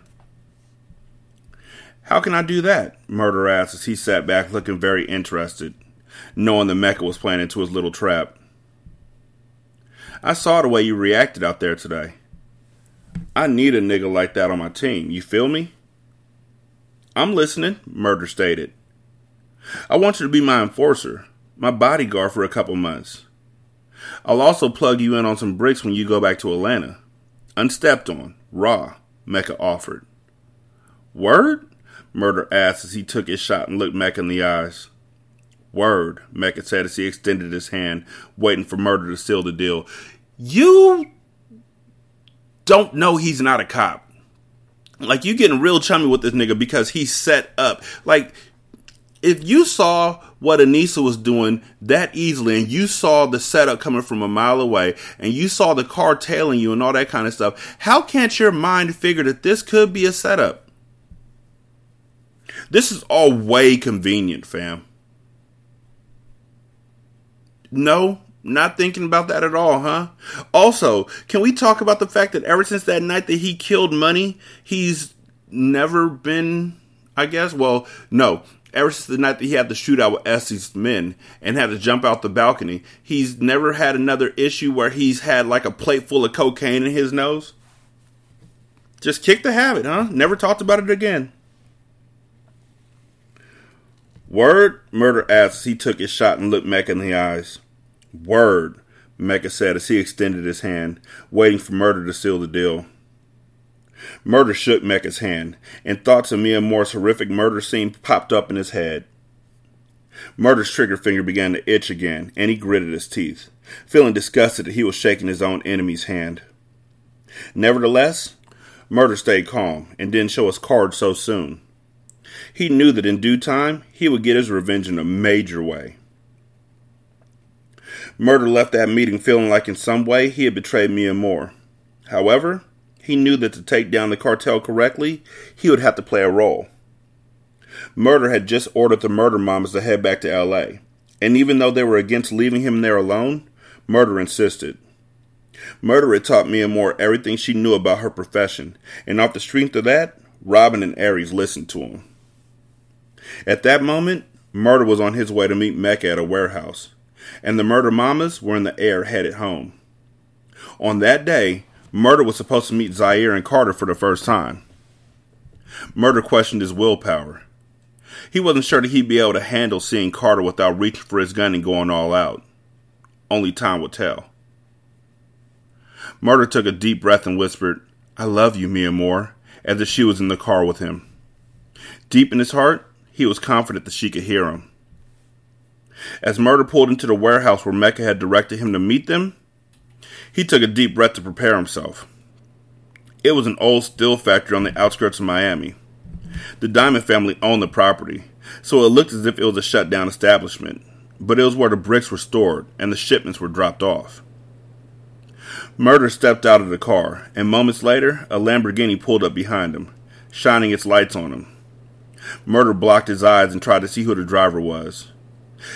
How can I do that? Murder asked as he sat back looking very interested, knowing that Mecca was playing into his little trap. I saw the way you reacted out there today. I need a nigga like that on my team, you feel me? I'm listening, Murder stated. I want you to be my enforcer, my bodyguard for a couple months. I'll also plug you in on some bricks when you go back to Atlanta. Unstepped on, raw, Mecca offered. Word? Murder asked as he took his shot and looked Mecca in the eyes. Word, Mecca said as he extended his hand, waiting for Murder to seal the deal. You don't know he's not a cop. Like, you getting real chummy with this nigga because he's set up. Like, if you saw what Anissa was doing that easily and you saw the setup coming from a mile away and you saw the car tailing you and all that kind of stuff, how can't your mind figure that this could be a setup? This is all way convenient, fam. No, not thinking about that at all, huh? Also, can we talk about the fact that ever since that night that he killed Money, he's never been, I guess, well, no. Ever since the night that he had the shootout with Estes' men and had to jump out the balcony, he's never had another issue where he's had like a plate full of cocaine in his nose. Just kicked the habit, huh? Never talked about it again. Word? Murder asked as he took his shot and looked Mecca in the eyes. Word, Mecca said as he extended his hand, waiting for Murder to seal the deal. Murder shook Mecca's hand, and thoughts of Miamor's horrific murder scene popped up in his head. Murder's trigger finger began to itch again, and he gritted his teeth, feeling disgusted that he was shaking his own enemy's hand. Nevertheless, Murder stayed calm and didn't show his card so soon. He knew that in due time, he would get his revenge in a major way. Murder left that meeting feeling like in some way he had betrayed Miamor. However, he knew that to take down the cartel correctly, he would have to play a role. Murder had just ordered the murder mamas to head back to L.A., and even though they were against leaving him there alone, Murder insisted. Murder had taught Miamor everything she knew about her profession, and off the strength of that, Robin and Aries listened to him. At that moment, Murder was on his way to meet Mecca at a warehouse, and the murder mamas were in the air headed home. On that day, Murder was supposed to meet Zaire and Carter for the first time. Murder questioned his willpower. He wasn't sure that he'd be able to handle seeing Carter without reaching for his gun and going all out. Only time would tell. Murder took a deep breath and whispered, I love you, Miamor, as if she was in the car with him. Deep in his heart, he was confident that she could hear him. As Murder pulled into the warehouse where Mecca had directed him to meet them, he took a deep breath to prepare himself. It was an old steel factory on the outskirts of Miami. The Diamond family owned the property, so it looked as if it was a shut-down establishment, but it was where the bricks were stored and the shipments were dropped off. Murder stepped out of the car, and moments later, a Lamborghini pulled up behind him, shining its lights on him. Murder blocked his eyes and tried to see who the driver was.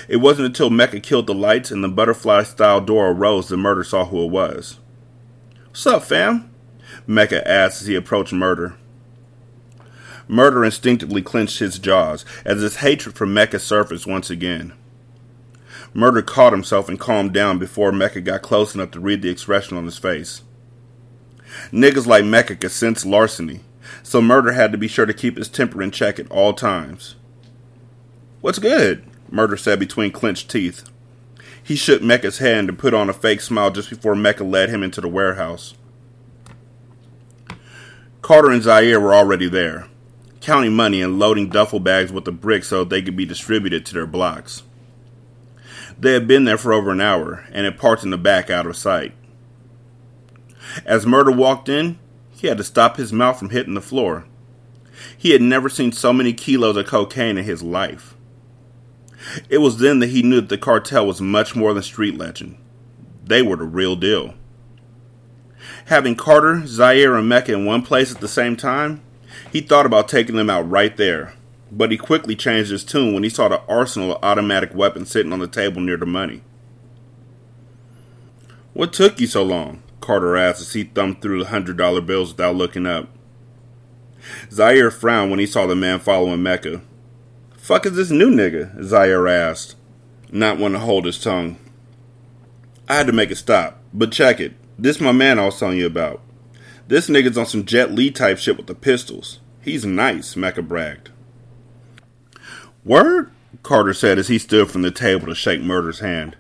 It wasn't until Mecca killed the lights and the butterfly-style door arose that Murder saw who it was. What's up, fam? Mecca asked as he approached Murder. Murder instinctively clenched his jaws as his hatred for Mecca surfaced once again. Murder caught himself and calmed down before Mecca got close enough to read the expression on his face. Niggas like Mecca could sense larceny, so Murder had to be sure to keep his temper in check at all times. "What's good?" Murder said between clenched teeth. He shook Mecca's hand and put on a fake smile just before Mecca led him into the warehouse. Carter and Zaire were already there, counting money and loading duffel bags with the bricks so they could be distributed to their blocks. They had been there for over an hour and had parked in the back out of sight. As Murder walked in, he had to stop his mouth from hitting the floor. He had never seen so many kilos of cocaine in his life. It was then that he knew that the cartel was much more than street legend. They were the real deal. Having Carter, Zaire, and Mecca in one place at the same time, he thought about taking them out right there, but he quickly changed his tune when he saw the arsenal of automatic weapons sitting on the table near the money. "What took you so long?" Carter asked as he thumbed through the $100 bills without looking up. Zaire frowned when he saw the man following Mecca. "Fuck is this new nigga?" Zaire asked, not wanting to hold his tongue. "I had to make it stop, but check it. This my man I was telling you about. This nigga's on some Jet Li type shit with the pistols. He's nice," Mecca bragged. "Word?" Carter said as he stood from the table to shake Murder's hand.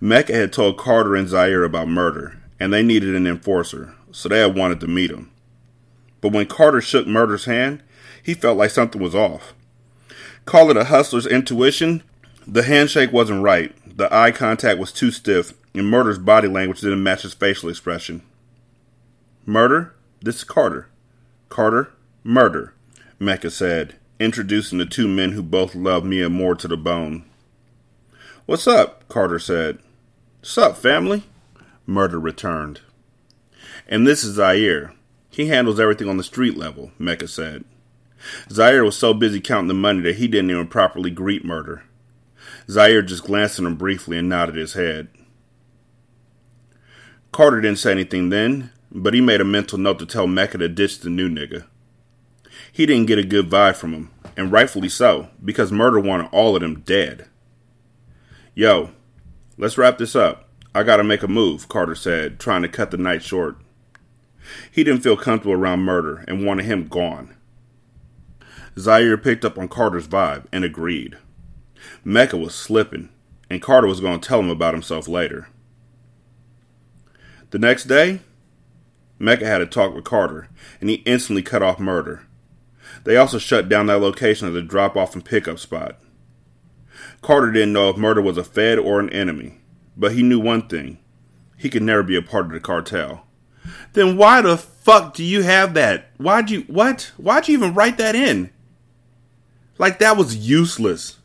Mecca had told Carter and Zaire about Murder, and they needed an enforcer, so they had wanted to meet him. But when Carter shook Murder's hand, he felt like something was off. Call it a hustler's intuition, the handshake wasn't right, the eye contact was too stiff, and Murder's body language didn't match his facial expression. "Murder, this is Carter. Carter, Murder," Mecca said, introducing the two men who both loved Miamor to the bone. "What's up?" Carter said. "Sup, family?" Murder returned. "And this is Zaire. He handles everything on the street level," Mecca said. Zaire was so busy counting the money that he didn't even properly greet Murder. Zaire just glanced at him briefly and nodded his head. Carter didn't say anything then, but he made a mental note to tell Mecca to ditch the new nigga. He didn't get a good vibe from him, and rightfully so, because Murder wanted all of them dead. "Yo, let's wrap this up. I gotta make a move," Carter said, trying to cut the night short. He didn't feel comfortable around Murder and wanted him gone. Zaire picked up on Carter's vibe and agreed. Mecca was slipping, and Carter was going to tell him about himself later. The next day, Mecca had a talk with Carter, and he instantly cut off Murder. They also shut down that location as a drop-off and pickup spot. Carter didn't know if Murder was a fed or an enemy. But he knew one thing. He could never be a part of the cartel. "Then why the fuck do you have that? Why'd you even write that in? Like, that was useless.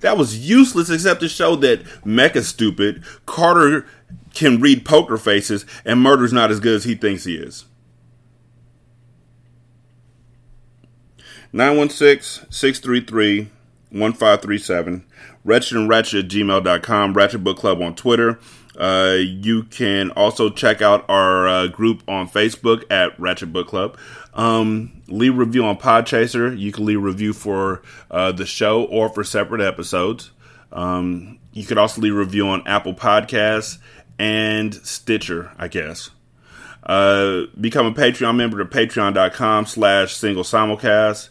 That was useless except to show that Mecca's stupid, Carter can read poker faces, and Murder's not as good as he thinks he is." 916-633-1537, ratchetandratchet@gmail.com, Ratchet Book Club on Twitter. You can also check out our group on Facebook at Ratchet Book Club. Leave a review on Podchaser. You can leave a review for the show or for separate episodes. You could also leave a review on Apple Podcasts and Stitcher, I guess. Become a Patreon member at patreon.com/singlesimulcast.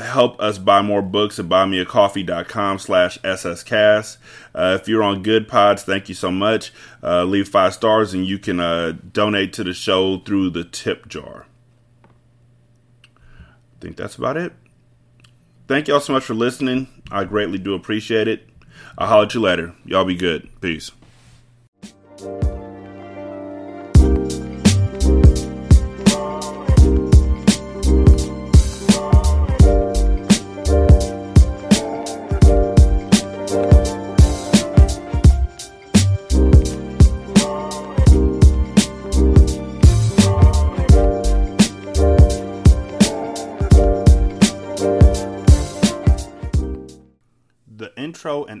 Help us buy more books at buymeacoffee.com/sscast. If you're on Good Pods, thank you so much. Leave 5 stars, and you can donate to the show through the tip jar. I think that's about it. Thank y'all so much for listening. I greatly do appreciate it. I'll holler at you later. Y'all be good. Peace. Intro and